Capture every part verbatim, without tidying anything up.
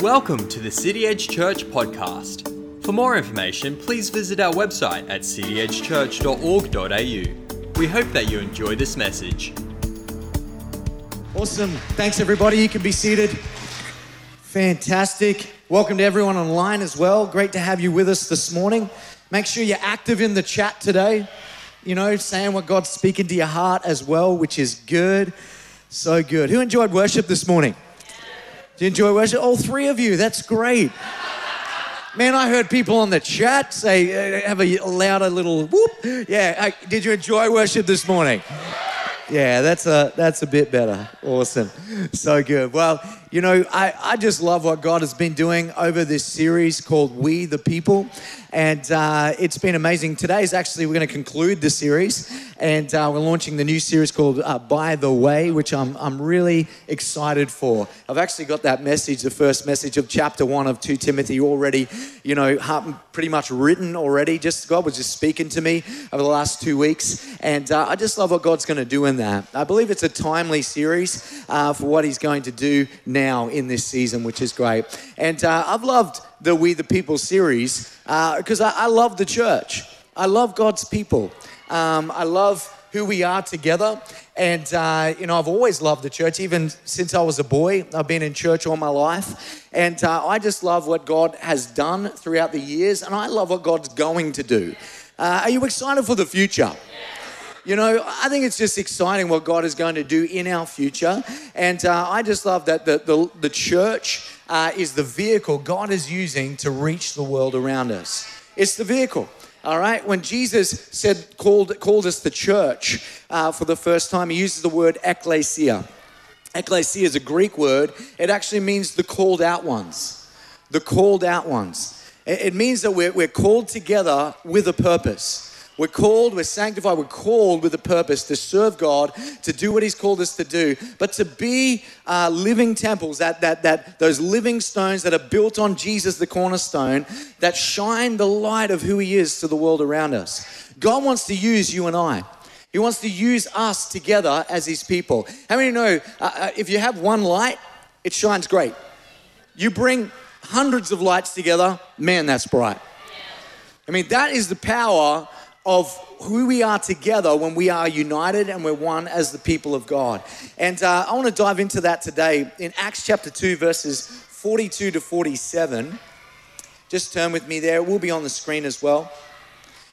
Welcome to the City Edge Church podcast. For more information, please visit our website at city edge church dot org dot a u. We hope that you enjoy this message. Awesome. Thanks, everybody. You can be seated. Fantastic. Welcome to everyone online as well. Great to have you with us this morning. Make sure you're active in the chat today, you know, saying what God's speaking to your heart as well, which is good. So good. Who enjoyed worship this morning? Do you enjoy worship? All three of you. That's great. Man, I heard people on the chat say, have a louder little whoop. Yeah. Did you enjoy worship this morning? Yeah, that's a that's a bit better. Awesome. So good. Well, you know, I, I just love what God has been doing over this series called We the People. And uh, it's been amazing. Today is actually, we're going to conclude the series. And uh, we're launching the new series called uh, By the Way, which I'm I'm really excited for. I've actually got that message, the first message of chapter one of Second Timothy already, you know, pretty much written already. Just God was just speaking to me over the last two weeks. And uh, I just love what God's going to do in that. I believe it's a timely series uh, for what he's going to do now in this season, which is great. And uh, I've loved the We the People series because uh, I, I love the church. I love God's people. Um, I love who we are together. And, uh, you know, I've always loved the church. Even since I was a boy, I've been in church all my life. And uh, I just love what God has done throughout the years. And I love what God's going to do. Uh, are you excited for the future? Yeah. You know, I think it's just exciting what God is going to do in our future. And uh, I just love that the, the, the church uh, is the vehicle God is using to reach the world around us. It's the vehicle. All right. When Jesus said, called, called us the church uh, for the first time, he uses the word ekklesia. Ekklesia is a Greek word. It actually means the called out ones, the called out ones. It, it means that we're, we're called together with a purpose. We're called, we're sanctified, we're called with a purpose to serve God, to do what he's called us to do, but to be uh, living temples, that that that those living stones that are built on Jesus, the cornerstone, that shine the light of who he is to the world around us. God wants to use you and I. He wants to use us together as his people. How many know uh, if you have one light, it shines great. You bring hundreds of lights together, man, that's bright. I mean, that is the power of who we are together when we are united and we're one as the people of God. And uh, I want to dive into that today in Acts chapter two, verses forty-two to forty-seven. Just turn with me there. It will be on the screen as well.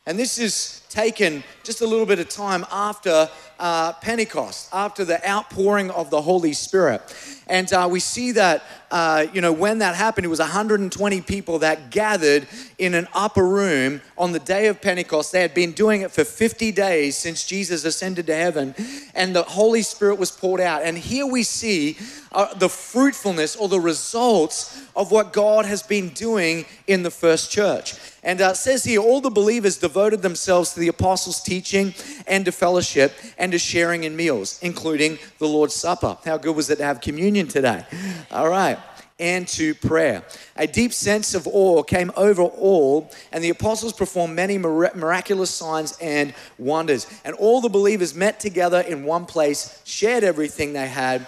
And this is taken just a little bit of time after uh, Pentecost, after the outpouring of the Holy Spirit. And uh, we see that, uh, you know, when that happened, it was one hundred twenty people that gathered in an upper room on the day of Pentecost. They had been doing it for fifty days since Jesus ascended to heaven, and the Holy Spirit was poured out. And here we see uh, the fruitfulness or the results of what God has been doing in the first church. And uh, it says here, all the believers devoted themselves to the apostles' teaching and to fellowship and to sharing in meals, including the Lord's Supper. How good was it to have communion today? All right. And to prayer. A deep sense of awe came over all, and the apostles performed many miraculous signs and wonders. And all the believers met together in one place, shared everything they had.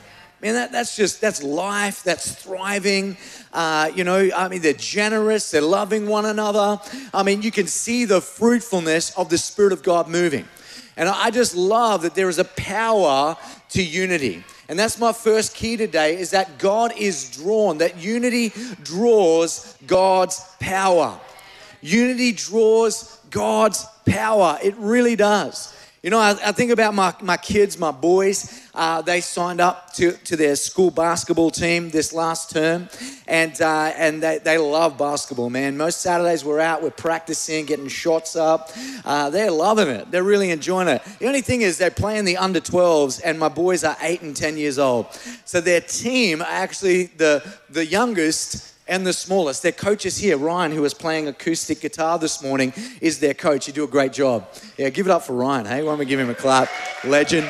Man, that, that's just, that's life, that's thriving. Uh, you know, I mean, they're generous, they're loving one another. I mean, you can see the fruitfulness of the Spirit of God moving. And I just love that there is a power to unity. And that's my first key today, is that God is drawn, that unity draws God's power. Unity draws God's power. It really does. You know, I, I think about my, my kids, my boys. Uh, they signed up to, to their school basketball team this last term, and uh, and they, they love basketball, man. Most Saturdays we're out, we're practicing, getting shots up. Uh, they're loving it. They're really enjoying it. The only thing is they're playing the under twelves, and my boys are eight and ten years old. So their team are actually the the youngest and the smallest. Their coach is here. Ryan, who was playing acoustic guitar this morning, is their coach. You do a great job. Yeah, give it up for Ryan, hey? Why don't we give him a clap? Legend.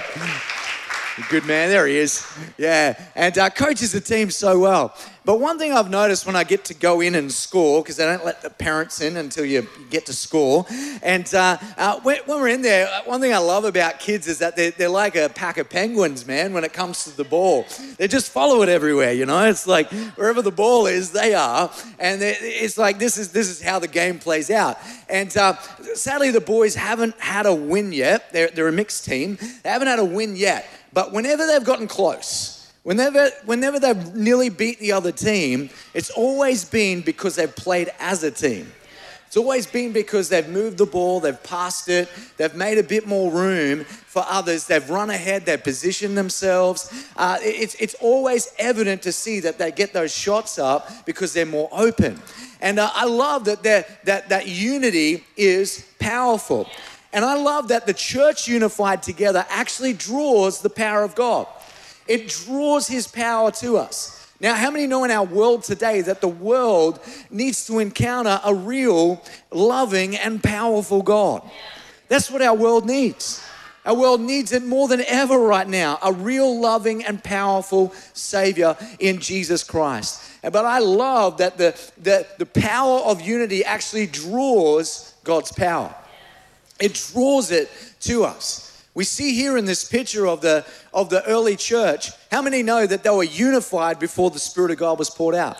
Good man, there he is. Yeah, and uh, coaches the team so well. But one thing I've noticed when I get to go in and score, because they don't let the parents in until you get to score, and uh, uh, when, when we're in there, one thing I love about kids is that they're, they're like a pack of penguins, man, when it comes to the ball. They just follow it everywhere, you know? It's like wherever the ball is, they are, and it's like this is, this is how the game plays out. And uh, sadly, the boys haven't had a win yet. They're, they're a mixed team. They haven't had a win yet. But whenever they've gotten close, Whenever, whenever they've nearly beat the other team, it's always been because they've played as a team. It's always been because they've moved the ball, they've passed it, they've made a bit more room for others, they've run ahead, they've positioned themselves. Uh, it's, it's always evident to see that they get those shots up because they're more open. And uh, I love that, that, that unity is powerful. And I love that the church unified together actually draws the power of God. It draws his power to us. Now, how many know in our world today that the world needs to encounter a real, loving, and powerful God? That's what our world needs. Our world needs it more than ever right now, a real, loving, and powerful Savior in Jesus Christ. But I love that the, the, the power of unity actually draws God's power. It draws it to us. We see here in this picture of the, of the early church, how many know that they were unified before the Spirit of God was poured out?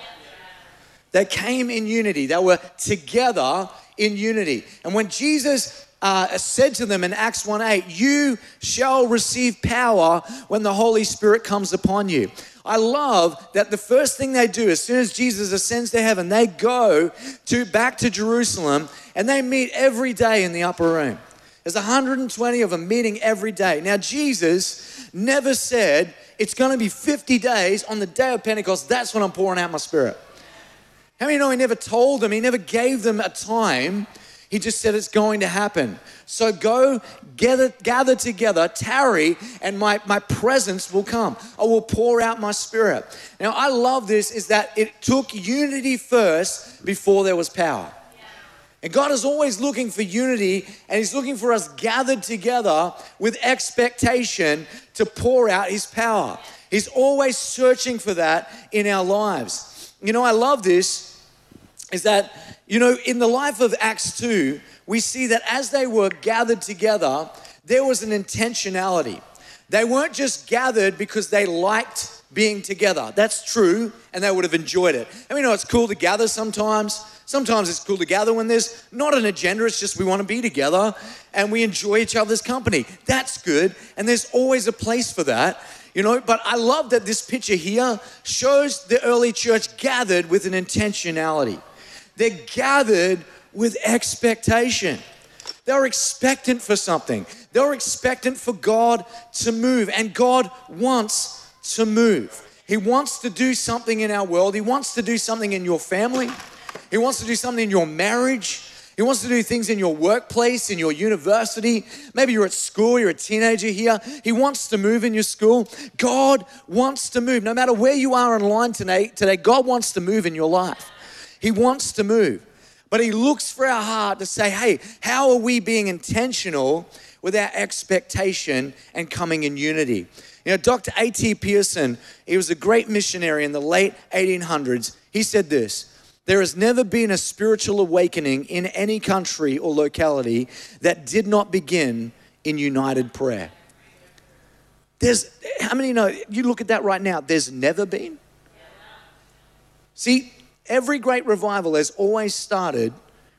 They came in unity. They were together in unity. And when Jesus uh, said to them in Acts one eight, you shall receive power when the Holy Spirit comes upon you. I love that the first thing they do, as soon as Jesus ascends to heaven, they go to back to Jerusalem and they meet every day in the upper room. There's one hundred twenty of them meeting every day. Now, Jesus never said, it's going to be fifty days on the day of Pentecost. That's when I'm pouring out my spirit. How many know he never told them? He never gave them a time. He just said, it's going to happen. So go gather, gather together, tarry, and my, my presence will come. I will pour out my spirit. Now, I love this is that it took unity first before there was power. And God is always looking for unity, and he's looking for us gathered together with expectation to pour out his power. He's always searching for that in our lives. You know, I love this, is that, you know, in the life of Acts two, we see that as they were gathered together, there was an intentionality. They weren't just gathered because they liked being together. That's true, and they would have enjoyed it. I mean, you know, it's cool to gather sometimes. Sometimes it's cool to gather when there's not an agenda, it's just we want to be together and we enjoy each other's company. That's good, and there's always a place for that, you know, but I love that this picture here shows the early church gathered with an intentionality. They're gathered with expectation. They were expectant for something. They were expectant for God to move, and God wants to move. He wants to do something in our world. He wants to do something in your family. He wants to do something in your marriage. He wants to do things in your workplace, in your university. Maybe you're at school, you're a teenager here. He wants to move in your school. God wants to move. No matter where you are online today, today, God wants to move in your life. He wants to move. But he looks for our heart to say, hey, how are we being intentional with our expectation and coming in unity? You know, Doctor A T Pearson, he was a great missionary in the late eighteen hundreds. He said this: there has never been a spiritual awakening in any country or locality that did not begin in united prayer. There's, how many know, you look at that right now, there's never been. See, every great revival has always started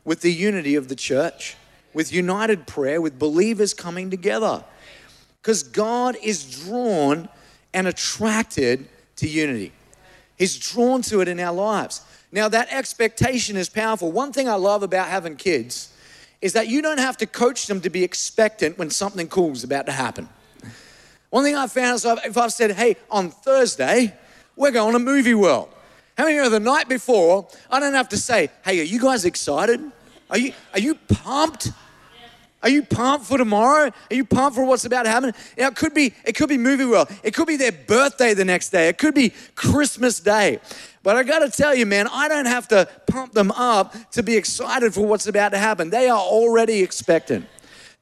with the unity of the church, with united prayer, with believers coming together. Because God is drawn and attracted to unity. He's drawn to it in our lives. Now, that expectation is powerful. One thing I love about having kids is that you don't have to coach them to be expectant when something cool is about to happen. One thing I found is if I've said, hey, on Thursday, we're going to Movie World. How many of you know the night before, I don't have to say, hey, are you guys excited? Are you, are you pumped? Are you pumped for tomorrow? Are you pumped for what's about to happen? You know, it could be, it could be movie world. It could be their birthday the next day. It could be Christmas Day. But I gotta tell you, man, I don't have to pump them up to be excited for what's about to happen. They are already expectant.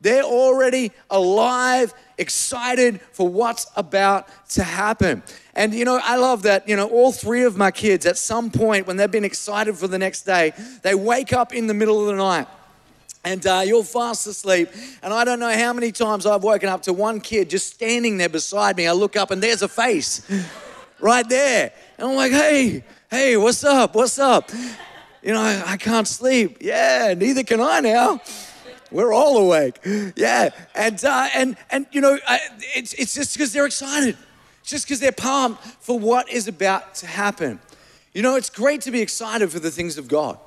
They're already alive, excited for what's about to happen. And, you know, I love that, you know, all three of my kids at some point when they've been excited for the next day, they wake up in the middle of the night. And uh, you're fast asleep. And I don't know how many times I've woken up to one kid just standing there beside me. I look up and there's a face right there. And I'm like, hey, hey, what's up? What's up? You know, I, I can't sleep. Yeah, neither can I now. We're all awake. Yeah. And, uh, and, and you know, I, it's, it's just because they're excited. It's just because they're pumped for what is about to happen. You know, it's great to be excited for the things of God.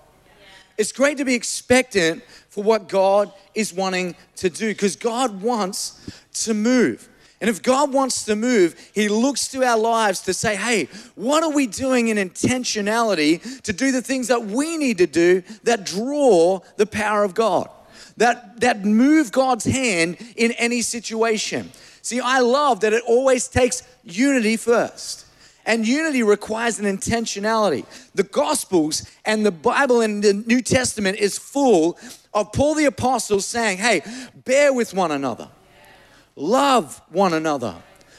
It's great to be expectant for what God is wanting to do because God wants to move. And if God wants to move, he looks to our lives to say, hey, what are we doing in intentionality to do the things that we need to do that draw the power of God, that, that move God's hand in any situation? See, I love that it always takes unity first. And unity requires an intentionality. The Gospels and the Bible and the New Testament is full of Paul the Apostle saying, hey, bear with one another, love one another,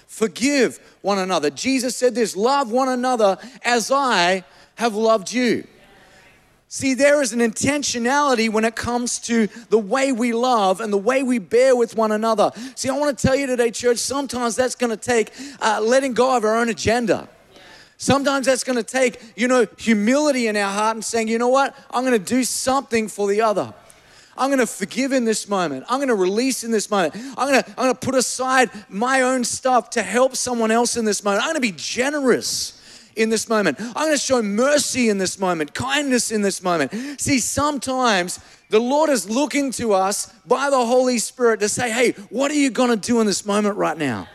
forgive one another. Jesus said this, love one another as I have loved you. See, there is an intentionality when it comes to the way we love and the way we bear with one another. See, I want to tell you today, church, sometimes that's going to take uh, letting go of our own agenda. Sometimes that's going to take, you know, humility in our heart and saying, you know what, I'm going to do something for the other. I'm going to forgive in this moment. I'm going to release in this moment. I'm going to, I'm going to put aside my own stuff to help someone else in this moment. I'm going to be generous in this moment. I'm going to show mercy in this moment, kindness in this moment. See, sometimes the Lord is looking to us by the Holy Spirit to say, hey, what are you going to do in this moment right now?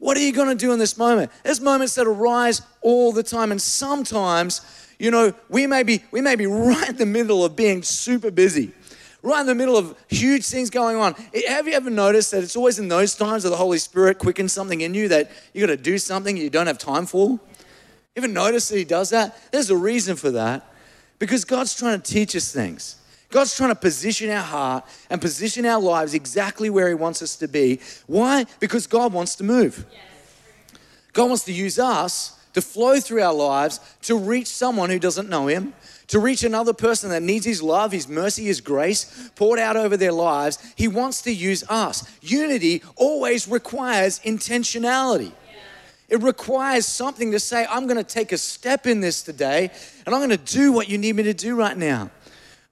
What are you going to do in this moment? There's moments that arise all the time. And sometimes, you know, we may be, we may be right in the middle of being super busy, right in the middle of huge things going on. Have you ever noticed that it's always in those times that the Holy Spirit quickens something in you that you got to do something you don't have time for? You ever notice that he does that? There's a reason for that, because God's trying to teach us things. God's trying to position our heart and position our lives exactly where he wants us to be. Why? Because God wants to move. Yes. God wants to use us to flow through our lives to reach someone who doesn't know him, to reach another person that needs his love, his mercy, his grace poured out over their lives. He wants to use us. Unity always requires intentionality. It requires something to say, I'm going to take a step in this today and I'm going to do what you need me to do right now.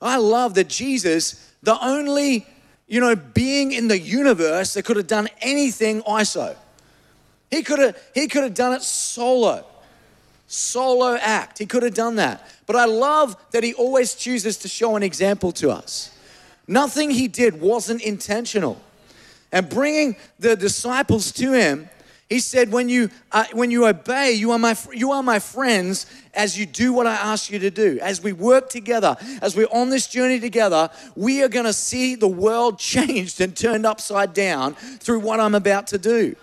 I love that Jesus, the only, you know, being in the universe that could have done anything I S O. He could have, he could have done it solo, solo act. He could have done that. But I love that he always chooses to show an example to us. Nothing he did wasn't intentional. And bringing the disciples to him, he said, when you, uh, when you obey, you are, my, you are my friends as you do what I ask you to do. As we work together, as we're on this journey together, we are going to see the world changed and turned upside down through what I'm about to do.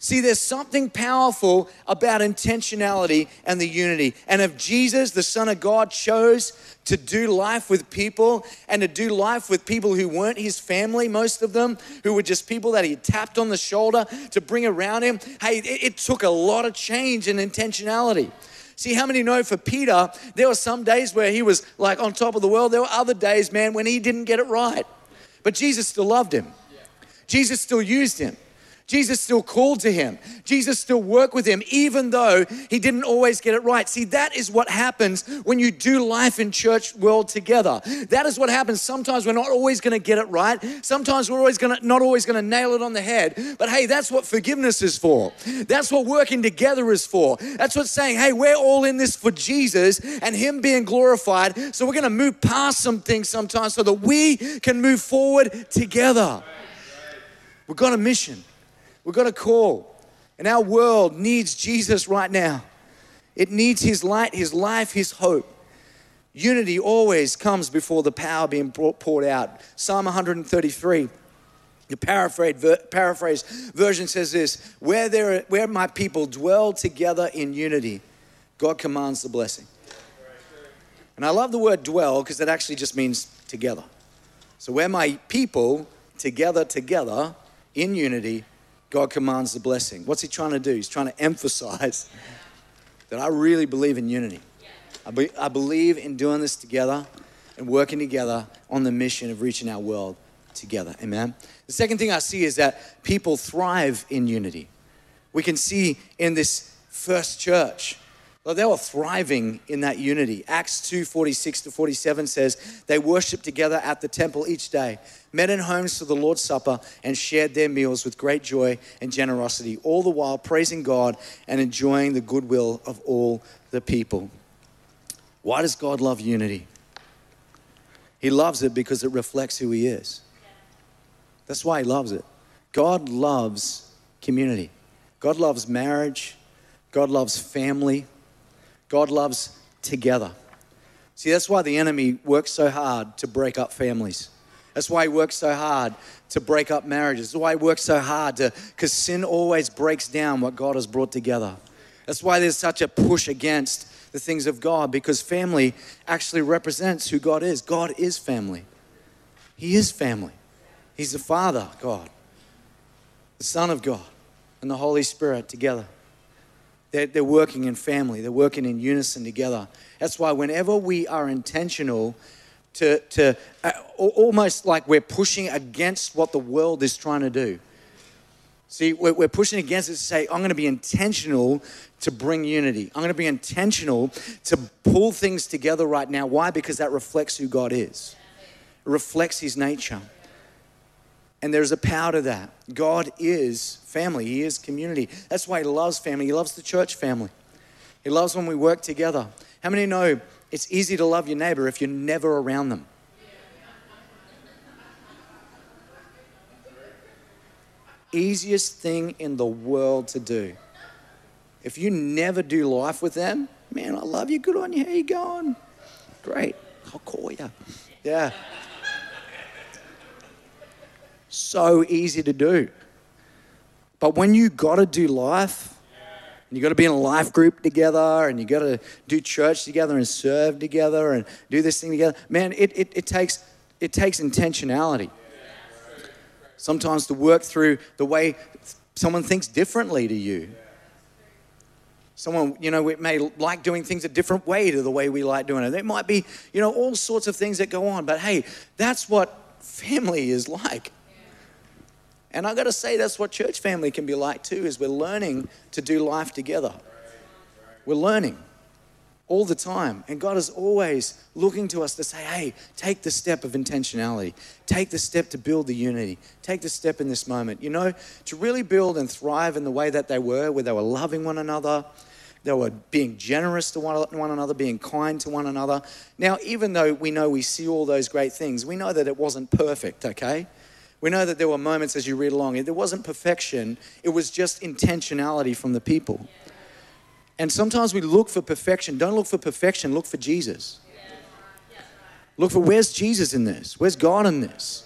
See, there's something powerful about intentionality and the unity. And if Jesus, the Son of God, chose to do life with people and to do life with people who weren't his family, most of them, who were just people that he tapped on the shoulder to bring around him, hey, it, it took a lot of change and intentionality. See, how many know for Peter, there were some days where he was like on top of the world. There were other days, man, when he didn't get it right. But Jesus still loved him. Jesus still used him. Jesus still called to him. Jesus still worked with him, even though he didn't always get it right. See, that is what happens when you do life in church world together. That is what happens. Sometimes we're not always going to get it right. Sometimes we're always gonna, not always going to nail it on the head. But hey, that's what forgiveness is for. That's what working together is for. That's what saying, hey, we're all in this for Jesus and him being glorified. So we're going to move past some things sometimes so that we can move forward together. We've got a mission. We've got a call, and our world needs Jesus right now. It needs his light, his life, his hope. Unity always comes before the power being brought, poured out. Psalm one thirty-three, the paraphrase, ver, paraphrase version says this, where, there, where my people dwell together in unity, God commands the blessing. And I love the word dwell because it actually just means together. So where my people together, together in unity, God commands the blessing. What's he trying to do? He's trying to emphasize that I really believe in unity. I, be, I believe in doing this together and working together on the mission of reaching our world together. Amen. The second thing I see is that people thrive in unity. We can see in this first church, well, they were thriving in that unity. Acts two, forty-six to forty-seven says, they worshiped together at the temple each day, met in homes for the Lord's Supper, and shared their meals with great joy and generosity, all the while praising God and enjoying the goodwill of all the people. Why does God love unity? He loves it because it reflects who he is. That's why he loves it. God loves community. God loves marriage. God loves family. God loves together. See, that's why the enemy works so hard to break up families. That's why he works so hard to break up marriages. That's why he works so hard to, because sin always breaks down what God has brought together. That's why there's such a push against the things of God, because family actually represents who God is. God is family. He is family. He's the Father, God, the Son of God, and the Holy Spirit together. They're, they're working in family. They're working in unison together. That's why whenever we are intentional to, to uh, almost like we're pushing against what the world is trying to do. See, we're pushing against it to say, I'm going to be intentional to bring unity. I'm going to be intentional to pull things together right now. Why? Because that reflects who God is. It reflects his nature. And there's a power to that. God is family. He is community. That's why he loves family. He loves the church family. He loves when we work together. How many know it's easy to love your neighbor if you're never around them? Easiest thing in the world to do. If you never do life with them, man, I love you. Good on you. How you going? Great. I'll call you. Yeah. So easy to do. But when you got to do life, and you got to be in a life group together, and you got to do church together and serve together and do this thing together, man, it, it, it takes it takes intentionality. Sometimes to work through the way someone thinks differently to you. Someone, you know, it may like doing things a different way to the way we like doing it. There might be, you know, all sorts of things that go on. But hey, that's what family is like. And I got to say, that's what church family can be like too, is we're learning to do life together. We're learning all the time. And God is always looking to us to say, hey, take the step of intentionality. Take the step to build the unity. Take the step in this moment. You know, to really build and thrive in the way that they were, where they were loving one another, they were being generous to one, one another, being kind to one another. Now, even though we know we see all those great things, we know that it wasn't perfect, okay? We know that there were moments as you read along, there wasn't perfection. It was just intentionality from the people. And sometimes we look for perfection. Don't look for perfection, look for Jesus. Look for where's Jesus in this? Where's God in this?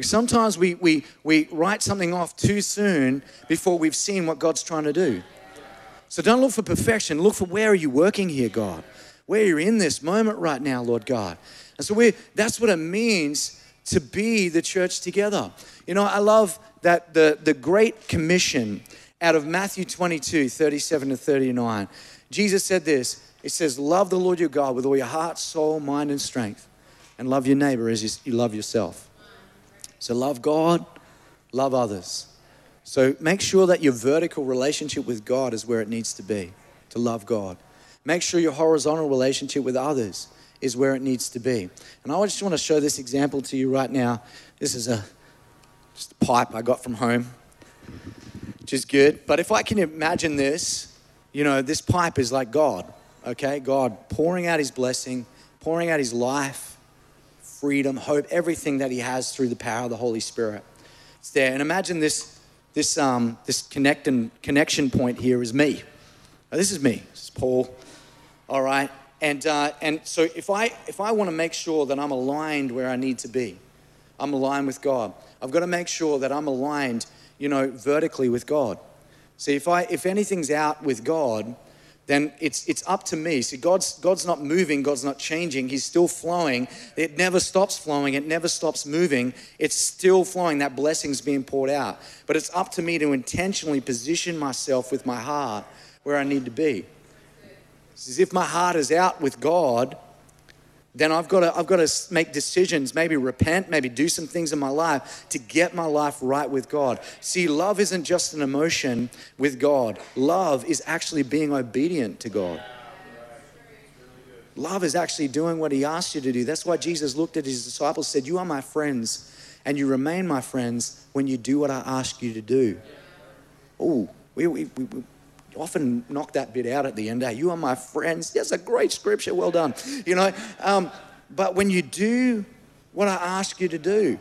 Sometimes we, we, we write something off too soon before we've seen what God's trying to do. So don't look for perfection, look for where are you working here, God? Where you're in this moment right now, Lord God. And so we that's what it means to be the church together. You know, I love that the, the Great Commission out of Matthew twenty-two, thirty-seven to thirty-nine, Jesus said this. It says, love the Lord your God with all your heart, soul, mind, and strength, and love your neighbor as you love yourself. So love God, love others. So make sure that your vertical relationship with God is where it needs to be, to love God. Make sure your horizontal relationship with others is where it needs to be. And I just want to show this example to you right now. This is a, just a pipe I got from home, which is good. But if I can imagine this, you know, this pipe is like God, okay? God pouring out his blessing, pouring out his life, freedom, hope, everything that he has through the power of the Holy Spirit. It's there. And imagine this this um, this connect and connection point here is me. Now, this is me. This is Paul. All right. And, uh, and so if I, if I want to make sure that I'm aligned where I need to be, I'm aligned with God. I've got to make sure that I'm aligned, you know, vertically with God. See, if, I, if anything's out with God, then it's, it's up to me. See, God's, God's not moving. God's not changing. He's still flowing. It never stops flowing. It never stops moving. It's still flowing. That blessing's being poured out. But it's up to me to intentionally position myself with my heart where I need to be. Says, if my heart is out with God, then I've got to, I've got to make decisions, maybe repent, maybe do some things in my life to get my life right with God. See, love isn't just an emotion with God. Love is actually being obedient to God. Love is actually doing what he asked you to do. That's why Jesus looked at his disciples and said, "You are my friends and you remain my friends when you do what I ask you to do." Oh, we... we, we, we often knock that bit out at the end. Hey, you are my friends. That's a great scripture. Well done. You know, um, but when you do what I ask you to do,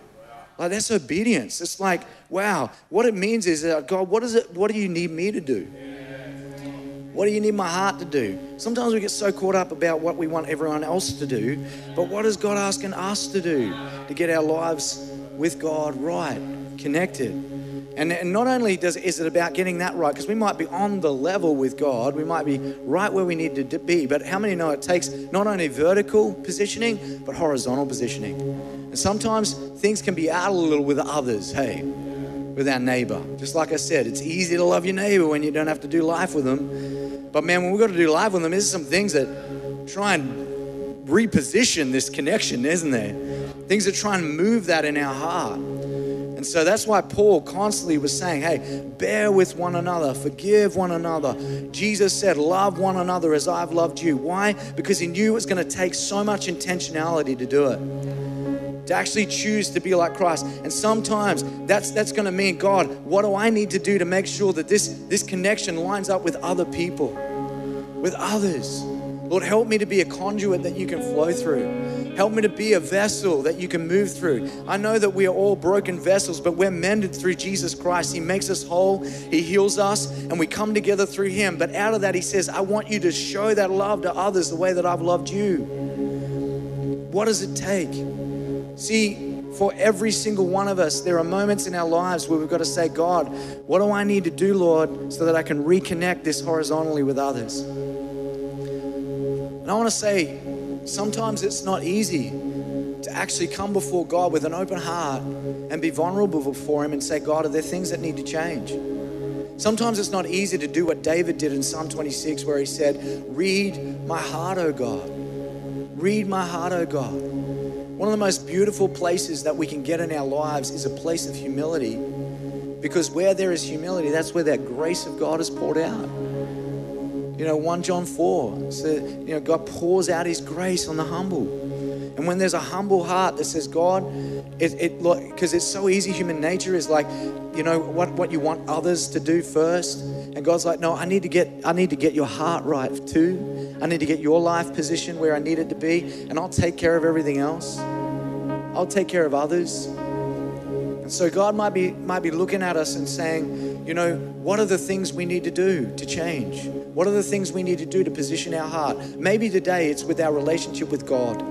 like that's obedience. It's like, wow, what it means is that uh, God, what is it? What do you need me to do? What do you need my heart to do? Sometimes we get so caught up about what we want everyone else to do, but what is God asking us to do to get our lives with God right, connected? And, and not only does, is it about getting that right, because we might be on the level with God, we might be right where we need to be, but how many know it takes not only vertical positioning, but horizontal positioning? And sometimes things can be out a little with others, hey, with our neighbor. Just like I said, it's easy to love your neighbor when you don't have to do life with them. But man, when we've got to do life with them, there's some things that try and reposition this connection, isn't there? Things that try and move that in our heart. And so that's why Paul constantly was saying, hey, bear with one another, forgive one another. Jesus said, love one another as I've loved you. Why? Because he knew it was going to take so much intentionality to do it, to actually choose to be like Christ. And sometimes that's, that's going to mean, God, what do I need to do to make sure that this, this connection lines up with other people, with others? Lord, help me to be a conduit that you can flow through. Help me to be a vessel that you can move through. I know that we are all broken vessels, but we're mended through Jesus Christ. He makes us whole. He heals us, and we come together through him. But out of that, he says, I want you to show that love to others the way that I've loved you. What does it take? See, for every single one of us, there are moments in our lives where we've got to say, God, what do I need to do, Lord, so that I can reconnect this horizontally with others? And I want to say, sometimes it's not easy to actually come before God with an open heart and be vulnerable before him and say, God, are there things that need to change? Sometimes it's not easy to do what David did in Psalm twenty-six, where he said, read my heart, O God. Read my heart, O God. One of the most beautiful places that we can get in our lives is a place of humility, because where there is humility, that's where that grace of God is poured out. You know, First John four, so, you know, God pours out his grace on the humble. And when there's a humble heart that says, God, it, it because it's so easy, human nature is like, you know, what, what you want others to do first. And God's like, no, I need to get, I need to get your heart right too. I need to get your life position where I need it to be. And I'll take care of everything else. I'll take care of others. And so God might be, might be looking at us and saying, you know, what are the things we need to do to change? What are the things we need to do to position our heart? Maybe today it's with our relationship with God.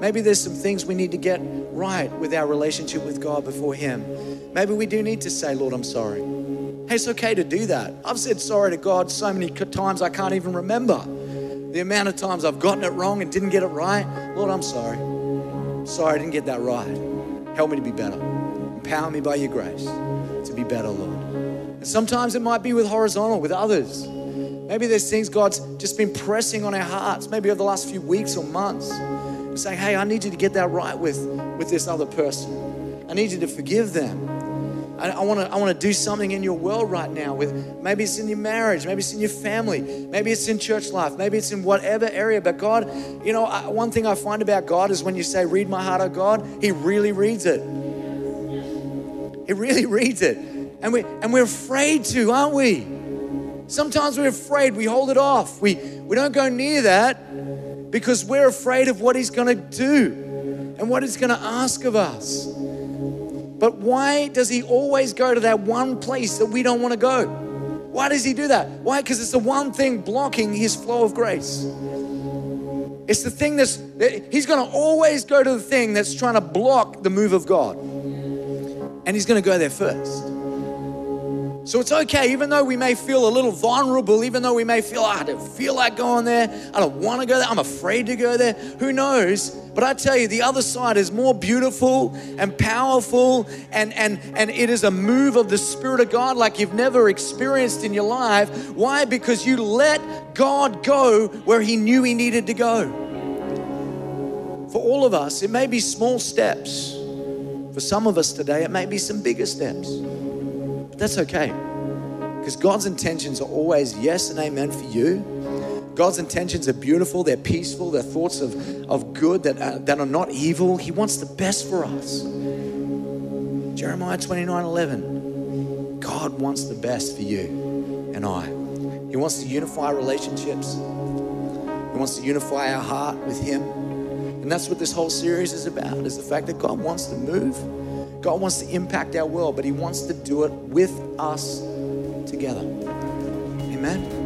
Maybe there's some things we need to get right with our relationship with God before him. Maybe we do need to say, Lord, I'm sorry. Hey, it's okay to do that. I've said sorry to God so many times I can't even remember the amount of times I've gotten it wrong and didn't get it right. Lord, I'm sorry. I'm sorry I didn't get that right. Help me to be better. Empower me by your grace to be better, Lord. Sometimes it might be with horizontal, with others. Maybe there's things God's just been pressing on our hearts, maybe over the last few weeks or months, and saying, hey, I need you to get that right with, with this other person. I need you to forgive them. I, I want to I want to do something in your world right now. With maybe it's in your marriage, maybe it's in your family, maybe it's in church life, maybe it's in whatever area. But God, you know, I, one thing I find about God is when you say, read my heart, oh God, he really reads it. He really reads it. And, we, and we're afraid to, aren't we? Sometimes we're afraid. We hold it off. We, we don't go near that because we're afraid of what he's going to do and what he's going to ask of us. But why does he always go to that one place that we don't want to go? Why does he do that? Why? Because it's the one thing blocking his flow of grace. It's the thing that's, he's going to always go to the thing that's trying to block the move of God. And he's going to go there first. So it's okay, even though we may feel a little vulnerable, even though we may feel, oh, I don't feel like going there, I don't want to go there, I'm afraid to go there, who knows? But I tell you, the other side is more beautiful and powerful, and, and, and it is a move of the Spirit of God like you've never experienced in your life. Why? Because you let God go where he knew he needed to go. For all of us, it may be small steps. For some of us today, it may be some bigger steps. That's okay, because God's intentions are always yes and amen for you. God's intentions are beautiful, they're peaceful, they're thoughts of, of good that are, that are not evil. He wants the best for us. Jeremiah twenty-nine eleven, God wants the best for you and I. He wants to unify relationships. He wants to unify our heart with him. And that's what this whole series is about, is the fact that God wants to move. God wants to impact our world, but he wants to do it with us together. Amen.